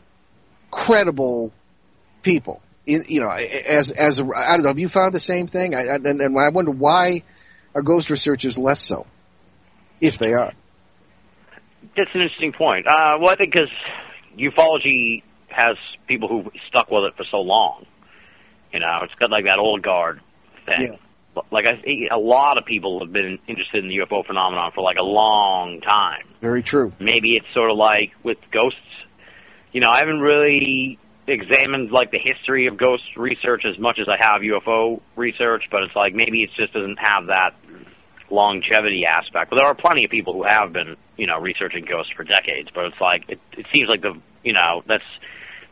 credible people. You know, as I don't know, have you found the same thing? And I wonder, why are ghost researchers less so, if they are? That's an interesting point. Well, I think because ufology has people who stuck with it for so long. You know, it's got like that old guard thing. Yeah. Like a lot of people have been interested in the UFO phenomenon for like a long time. Very true. Maybe it's sort of like with ghosts. You know, I haven't really examined like the history of ghost research as much as I have UFO research, but it's like maybe it just doesn't have that longevity aspect. But there are plenty of people who have been, you know, researching ghosts for decades, but it's like it seems like the, you know, that's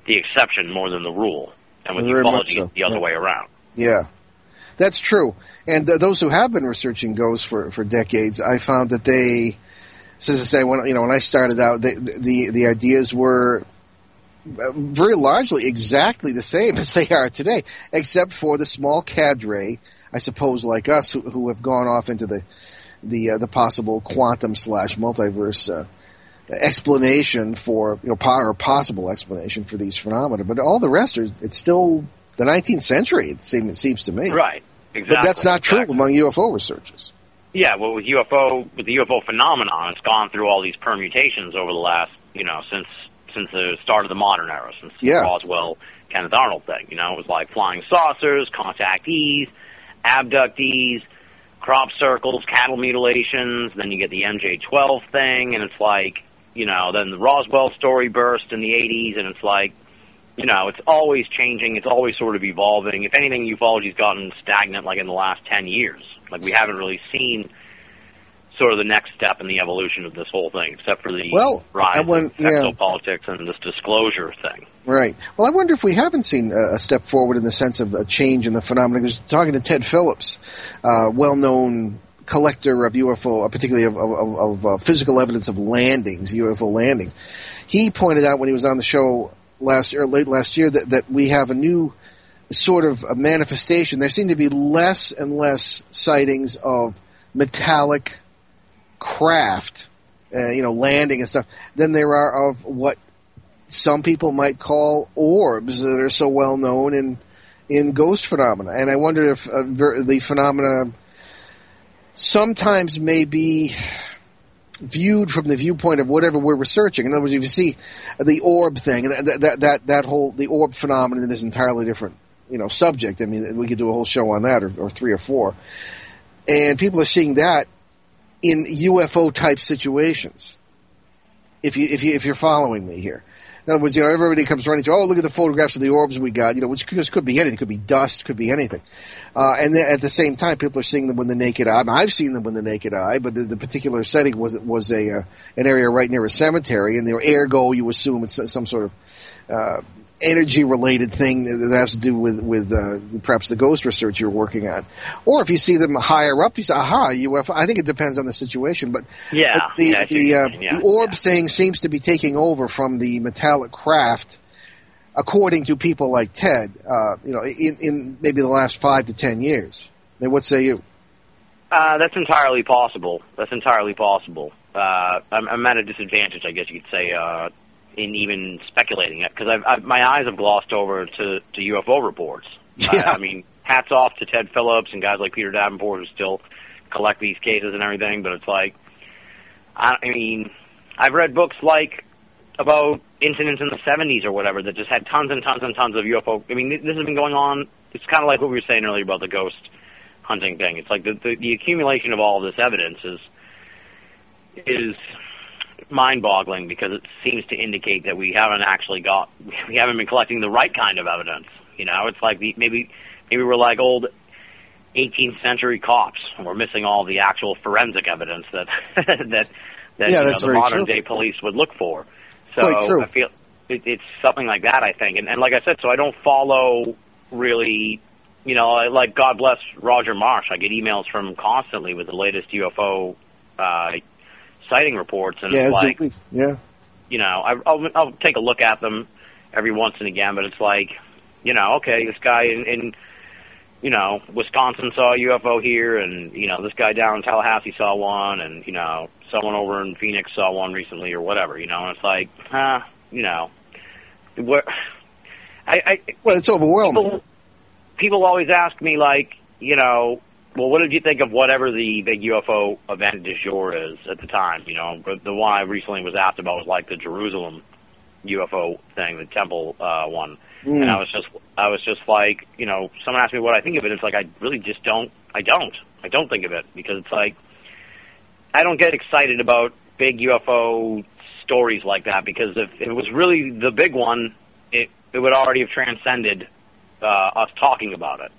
the exception more than the rule, and with ufology, so, the other way around. Yeah, that's true. And those who have been researching ghosts for decades, I found that they, as I say, when I started out, the ideas were very largely exactly the same as they are today, except for the small cadre, I suppose, like us, who have gone off into the possible quantum / multiverse explanation for, you know, or possible explanation for these phenomena. But all the rest are, it's still the 19th century. It seems to me, right? Exactly. But that's not true among UFO researchers. Yeah, well, with the UFO phenomenon, it's gone through all these permutations over the last, you know, since the start of the modern era, since the Roswell, Kenneth Arnold thing. You know, it was like flying saucers, contactees, abductees, crop circles, cattle mutilations. Then you get the MJ-12 thing, and it's like, you know, then the Roswell story burst in the 80s, and it's like, you know, it's always changing. It's always sort of evolving. If anything, ufology's gotten stagnant, like in the last 10 years. Like, we haven't really seen sort of the next step in the evolution of this whole thing, except for the rise of exopolitics and this disclosure thing. Right. Well, I wonder if we haven't seen a step forward in the sense of a change in the phenomenon. Because talking to Ted Phillips, well-known collector of UFO, particularly of physical evidence of landings, UFO landings, he pointed out when he was on the show late last year that we have a new sort of a manifestation. There seem to be less and less sightings of metallic craft, you know, landing and stuff, than there are of what some people might call orbs that are so well known in ghost phenomena. And I wonder if the phenomena sometimes may be viewed from the viewpoint of whatever we're researching. In other words, if you see the orb thing, that whole, the orb phenomenon is an entirely different, you know, subject. I mean, we could do a whole show on that, or three or four. And people are seeing that in UFO-type situations, if you're following me here. In other words, you know, everybody comes running to, oh, look at the photographs of the orbs we got, you know, which could be anything. It could be dust, could be anything. And then at the same time, people are seeing them with the naked eye. I mean, I've seen them with the naked eye, but the particular setting was an area right near a cemetery, and ergo, you assume it's some sort of energy-related thing that has to do with perhaps the ghost research you're working on. Or if you see them higher up, you say, aha, UFO. I think it depends on the situation, but the orb thing seems to be taking over from the metallic craft, according to people like Ted, you know, in maybe the last 5 to 10 years. I mean, what say you? That's entirely possible. I'm at a disadvantage, I guess you could say, in even speculating it, because my eyes have glossed over to UFO reports. Yeah. I mean, hats off to Ted Phillips and guys like Peter Davenport who still collect these cases and everything, but it's like, I mean, I've read books like about incidents in the 70s or whatever that just had tons and tons and tons of UFO. I mean, this has been going on. It's kind of like what we were saying earlier about the ghost hunting thing. It's like the accumulation of all of this evidence is mind-boggling because it seems to indicate that we haven't actually got, we haven't been collecting the right kind of evidence. You know, it's like maybe we're like old 18th century cops and we're missing all the actual forensic evidence that that yeah, you know, the modern day police would look for. So I feel it's something like that, I think. And like I said, so I don't follow really, you know, like God bless Roger Marsh. I get emails from him constantly with the latest UFO sighting reports, and it's like, you know, I'll take a look at them every once and again, but it's like, you know, okay, this guy in you know, Wisconsin saw a UFO here, and, you know, this guy down in Tallahassee saw one, and, you know, someone over in Phoenix saw one recently or whatever, you know, and it's like, you know, what? Well, it's overwhelming. People always ask me, like, you know, well, what did you think of whatever the big UFO event du jour is at the time, you know? The one I recently was asked about was, like, the Jerusalem UFO thing, the temple one. Mm. And I was just like, you know, someone asked me what I think of it. It's like, I really just don't think of it, because it's like, I don't get excited about big UFO stories like that, because if it was really the big one, it would already have transcended us talking about it.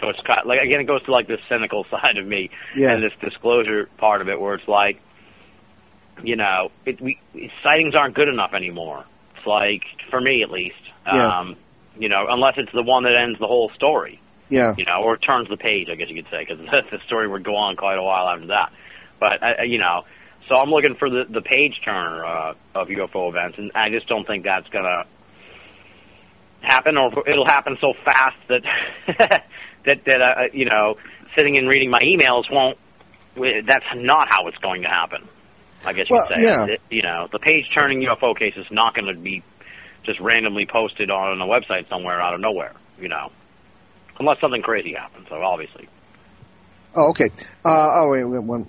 So it's kind of, like, again, it goes to like this cynical side of me and this disclosure part of it, where it's like, you know, sightings aren't good enough anymore. It's like, for me at least. Yeah. You know, unless it's the one that ends the whole story. Yeah. You know, or turns the page, I guess you could say, because the story would go on quite a while after that. But, you know, so I'm looking for the page turner of UFO events, and I just don't think that's going to happen, or it'll happen so fast that, you know, sitting and reading my emails won't, that's not how it's going to happen, I guess you could say. Yeah. You know, the page turning UFO case is not going to be just randomly posted on a website somewhere out of nowhere, you know, unless something crazy happens, obviously. Oh, okay. Wait,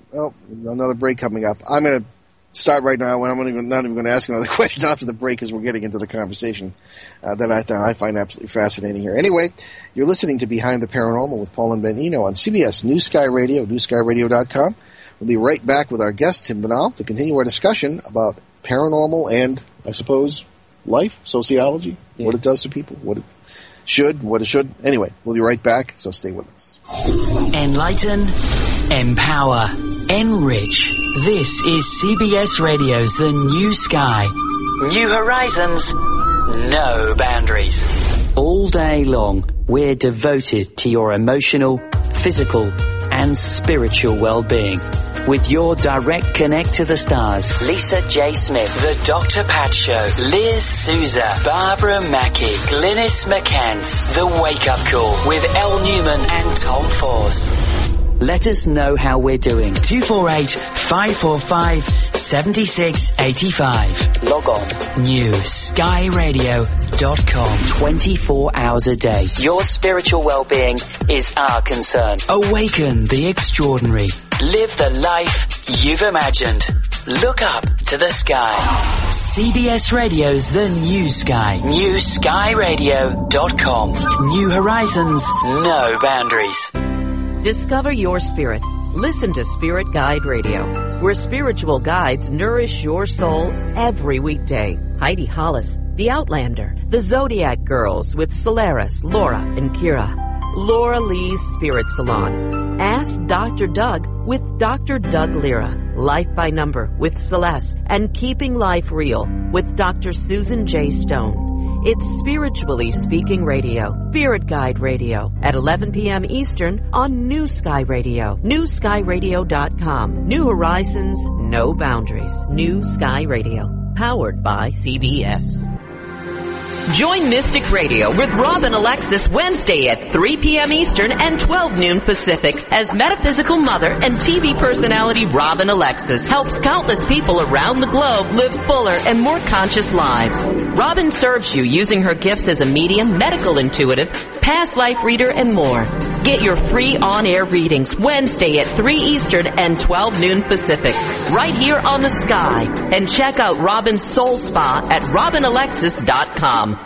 another break coming up. I'm going to start right now, and I'm not even going to ask another question after the break, because we're getting into the conversation that I find absolutely fascinating here. Anyway, you're listening to Behind the Paranormal with Paul and Ben Eno on CBS New Sky Radio, newskyradio.com. We'll be right back with our guest, Tim Binnall, to continue our discussion about paranormal and, I suppose, life, sociology, what it does to people, what it should. Anyway, we'll be right back, so stay with us. Enlighten, empower, enrich. This is CBS Radio's The New Sky. New horizons, no boundaries. All day long, we're devoted to your emotional, physical, and spiritual well-being. With your direct connect to the stars, Lisa J. Smith, The Dr. Pat Show, Liz Souza, Barbara Mackey, Glynis McCants, The Wake Up Call with Elle Newman and Tom Force. Let us know how we're doing. 248-545-7685. Log on. NewSkyRadio.com. 24 hours a day. Your spiritual well-being is our concern. Awaken the extraordinary. Live the life you've imagined. Look up to the sky. CBS Radio's The New Sky. NewSkyRadio.com. New horizons, no boundaries. Discover your spirit. Listen to Spirit Guide Radio, where spiritual guides nourish your soul every weekday. Heidi Hollis, The Outlander, The Zodiac Girls with Solaris, Laura, and Kira. Laura Lee's Spirit Salon. Ask Dr. Doug with Dr. Doug Lira. Life by Number with Celeste, and Keeping Life Real with Dr. Susan J. Stone. It's Spiritually Speaking Radio, Spirit Guide Radio, at 11 p.m. Eastern on New Sky Radio, newskyradio.com. New horizons, no boundaries. New Sky Radio, powered by CBS. Join Mystic Radio with Rob and Alexis Wednesday at 3 p.m. Eastern and 12 noon Pacific as metaphysical mother and TV personality Robin Alexis helps countless people around the globe live fuller and more conscious lives. Robin serves you using her gifts as a medium, medical intuitive, past life reader, and more. Get your free on-air readings Wednesday at 3 Eastern and 12 noon Pacific, right here on the Sky. And check out Robin's Soul Spa at robinalexis.com.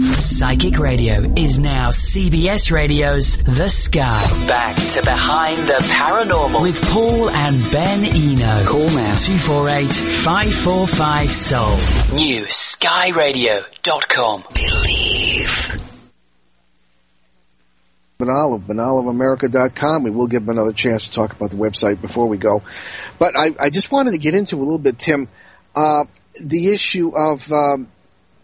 Psychic Radio is now CBS Radio's The Sky. Back to Behind the Paranormal with Paul and Ben Eno. Call now 248-545-SOUL. New skyradio.com. Believe. Binnall of BinnallofAmerica.com. We will give him another chance to talk about the website before we go. But I just wanted to get into a little bit, Tim, the issue of...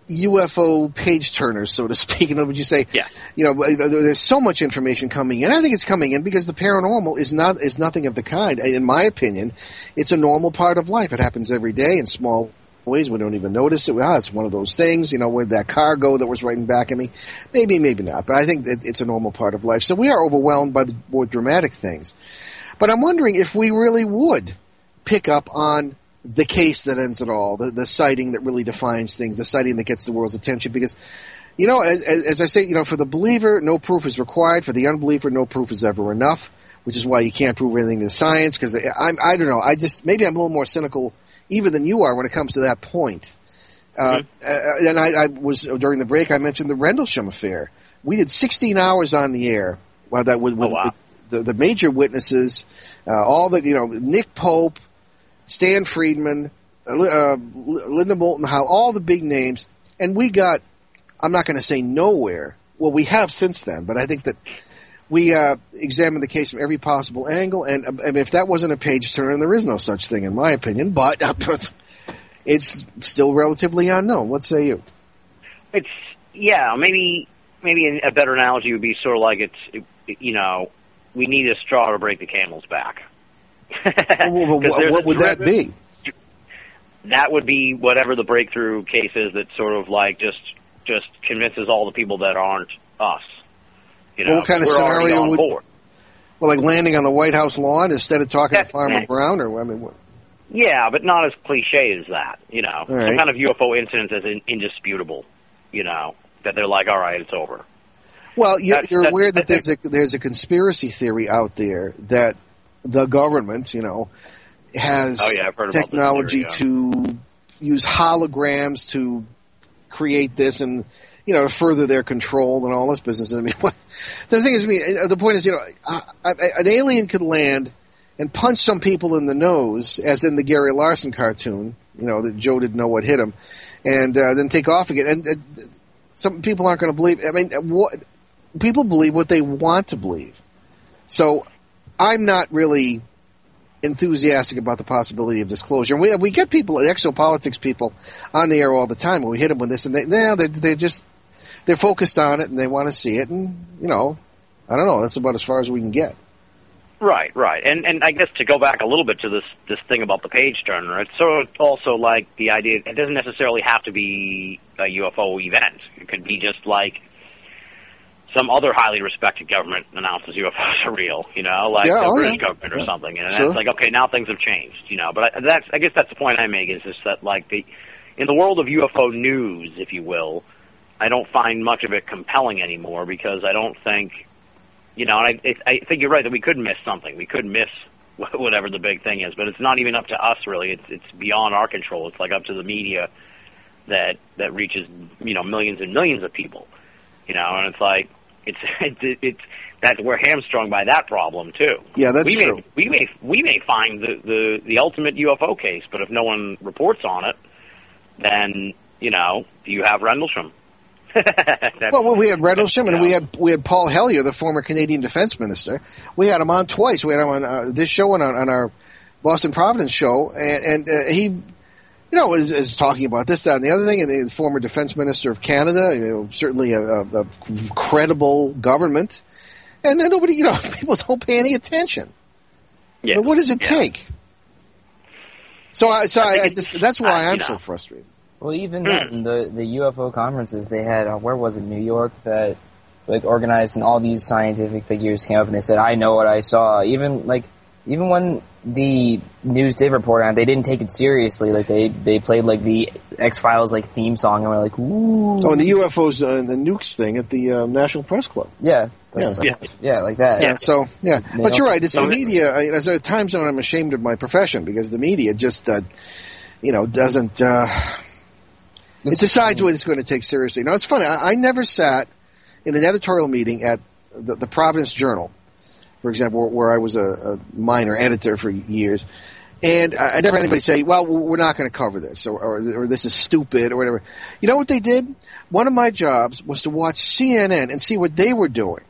UFO page turners, so to speak. And would you say, yeah, you know, there's so much information coming in. I think it's coming in because the paranormal is nothing of the kind. In my opinion, it's a normal part of life. It happens every day in small ways. We don't even notice it. It's one of those things, you know, where that car go that was right in back of me. Maybe, maybe not. But I think that it's a normal part of life. So we are overwhelmed by the more dramatic things. But I'm wondering if we really would pick up on the case that ends it all, the sighting that really defines things, the sighting that gets the world's attention. Because, you know, as I say, you know, for the believer, no proof is required. For the unbeliever, no proof is ever enough, which is why you can't prove anything in science. Because I don't know. I just, maybe I'm a little more cynical even than you are when it comes to that point. And I was, during the break, I mentioned the Rendlesham affair. We did 16 hours on the air. Well, that was the major witnesses, all the, you know, Nick Pope, Stan Friedman, Linda Moulton Howe, all the big names, and we got, I'm not going to say nowhere, well, we have since then, but I think that we examined the case from every possible angle, and if that wasn't a page turner, there is no such thing in my opinion, but it's still relatively unknown. What say you? It's, yeah, maybe a better analogy would be sort of like it's, you know, we need a straw to break the camel's back. What would that be? That would be whatever the breakthrough case is that sort of like just convinces all the people that aren't us. You know, what kind of scenario on would? Board. Well, like landing on the White House lawn instead of talking to Farmer Brown, or I mean, what? Yeah, but not as cliche as that. You know, right. Some kind of UFO incident that's indisputable. You know, that they're like, all right, it's over. Well, you're aware that there's a conspiracy theory out there that the government, you know, has technology to use holograms to create this and, you know, to further their control and all this business. I mean, the thing is, I mean, the point is, you know, an alien could land and punch some people in the nose, as in the Gary Larson cartoon, you know, that Joe didn't know what hit him, and then take off again. And some people aren't going to believe. I mean, people believe what they want to believe. So I'm not really enthusiastic about the possibility of disclosure. And we get people, exopolitics people, on the air all the time when we hit them with this, and they're focused on it and they want to see it, and you know, I don't know. That's about as far as we can get. Right. And I guess to go back a little bit to this thing about the page turner, it's sort of also like the idea. It doesn't necessarily have to be a UFO event. It could be just like some other highly respected government announces UFOs are real, you know, like the British government or something. And it's like, okay, now things have changed, you know. But I guess that's the point I make is just that, like, in the world of UFO news, if you will, I don't find much of it compelling anymore because I don't think, you know, and I think you're right that we could miss something. We could miss whatever the big thing is, but it's not even up to us, really. It's beyond our control. It's, like, up to the media that reaches, you know, millions and millions of people, you know, and it's like, It's that we're hamstrung by that problem too. Yeah, that's true. We may find the ultimate UFO case, but if no one reports on it, then you know you have Rendlesham. Well, we had Rendlesham, and we had Paul Hellyer, the former Canadian defense minister. We had him on twice. We had him on this show and on our Boston Providence show, and he, you know, is talking about this, that, and the other thing, and the former defense minister of Canada, you know, certainly a credible government, and then nobody, you know, people don't pay any attention. Yeah. But what does it take? So I just that's why I'm so frustrated. Well, even then, the UFO conferences they had, where was it, New York, that like organized, and all these scientific figures came up and they said, "I know what I saw." Even like even when the news did report on it, they didn't take it seriously. Like they played like the X-Files like theme song, and we're like, ooh. Oh, and the UFOs and the nukes thing at the National Press Club. Yeah. Yeah, like that. Yeah, so, yeah. But you're right, it's the media. As a time zone, I'm ashamed of my profession because the media just, doesn't, it decides what it's going to take seriously. Now, it's funny, I never sat in an editorial meeting at the Providence Journal, for example, where I was a minor editor for years, and I never had anybody say, well, we're not going to cover this, or this is stupid, or whatever. You know what they did? One of my jobs was to watch CNN and see what they were doing.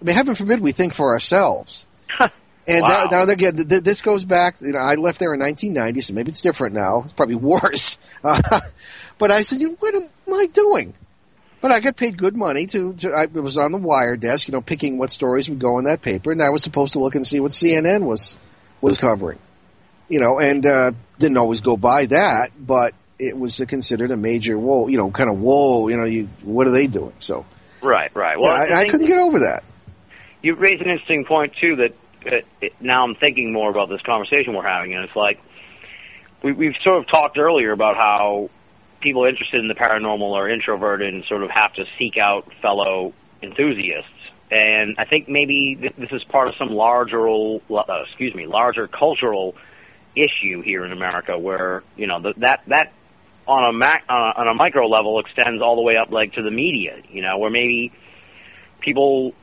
I mean, heaven forbid we think for ourselves. And wow. Now, again, this goes back, I left there in 1990, so maybe it's different now. It's probably worse. But I said, what am I doing? But I got paid good money I was on the wire desk, picking what stories would go in that paper, and I was supposed to look and see what CNN was covering. And didn't always go by that, but it was considered a major whoa, kind of whoa, what are they doing? So Right. Well, yeah, I couldn't get over that. You raise an interesting point, too, that now I'm thinking more about this conversation we're having, and it's like we've sort of talked earlier about how people interested in the paranormal are introverted and sort of have to seek out fellow enthusiasts. And I think maybe this is part of some larger cultural issue here in America where, that on a micro level extends all the way up, like, to the media, where maybe people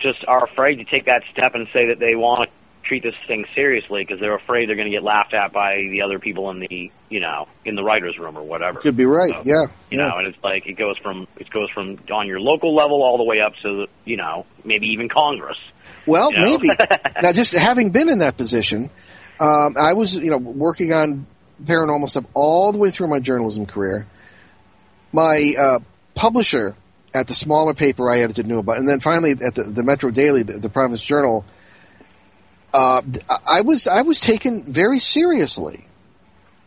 just are afraid to take that step and say that they want to treat this thing seriously because they're afraid they're going to get laughed at by the other people in the, in the writer's room or whatever. Could be right, so, yeah. You know, and it's like it goes from on your local level all the way up to, maybe even Congress. Well, maybe. Now, just having been in that position, I was, working on paranormal stuff all the way through my journalism career. My publisher at the smaller paper I edited knew about, and then finally at the Metro Daily, the Providence Journal, I was taken very seriously.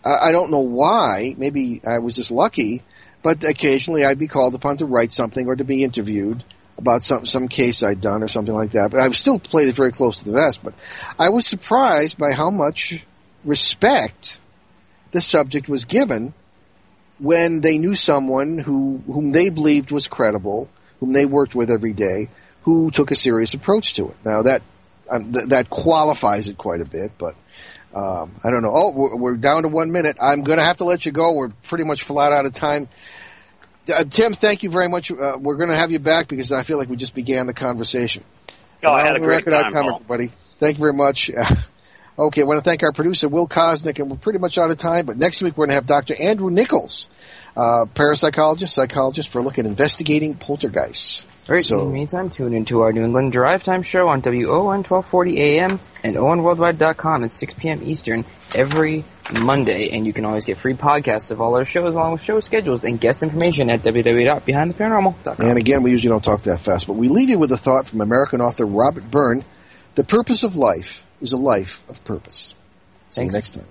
I don't know why. Maybe I was just lucky, but occasionally I'd be called upon to write something or to be interviewed about some case I'd done or something like that. But I still played it very close to the vest. But I was surprised by how much respect the subject was given when they knew someone whom they believed was credible, whom they worked with every day, who took a serious approach to it. Now, that that qualifies it quite a bit, but I don't know. Oh, we're down to 1 minute. I'm going to have to let you go. We're pretty much flat out of time. Tim, thank you very much. We're going to have you back because I feel like we just began the conversation. No, I had a great time, Paul. Buddy. Thank you very much. Okay, I want to thank our producer, Will Kosnick, and we're pretty much out of time, but next week we're going to have Dr. Andrew Nichols, psychologist for looking at investigating poltergeists. All right, so, in the meantime, tune into our New England Drive Time show on WON 1240 AM and ONWorldwide.com at 6 p.m. Eastern every Monday, and you can always get free podcasts of all our shows along with show schedules and guest information at www.behindtheparanormal.com. And again, we usually don't talk that fast, but we leave you with a thought from American author Robert Byrne, The Purpose of Life is a life of purpose. See you next time.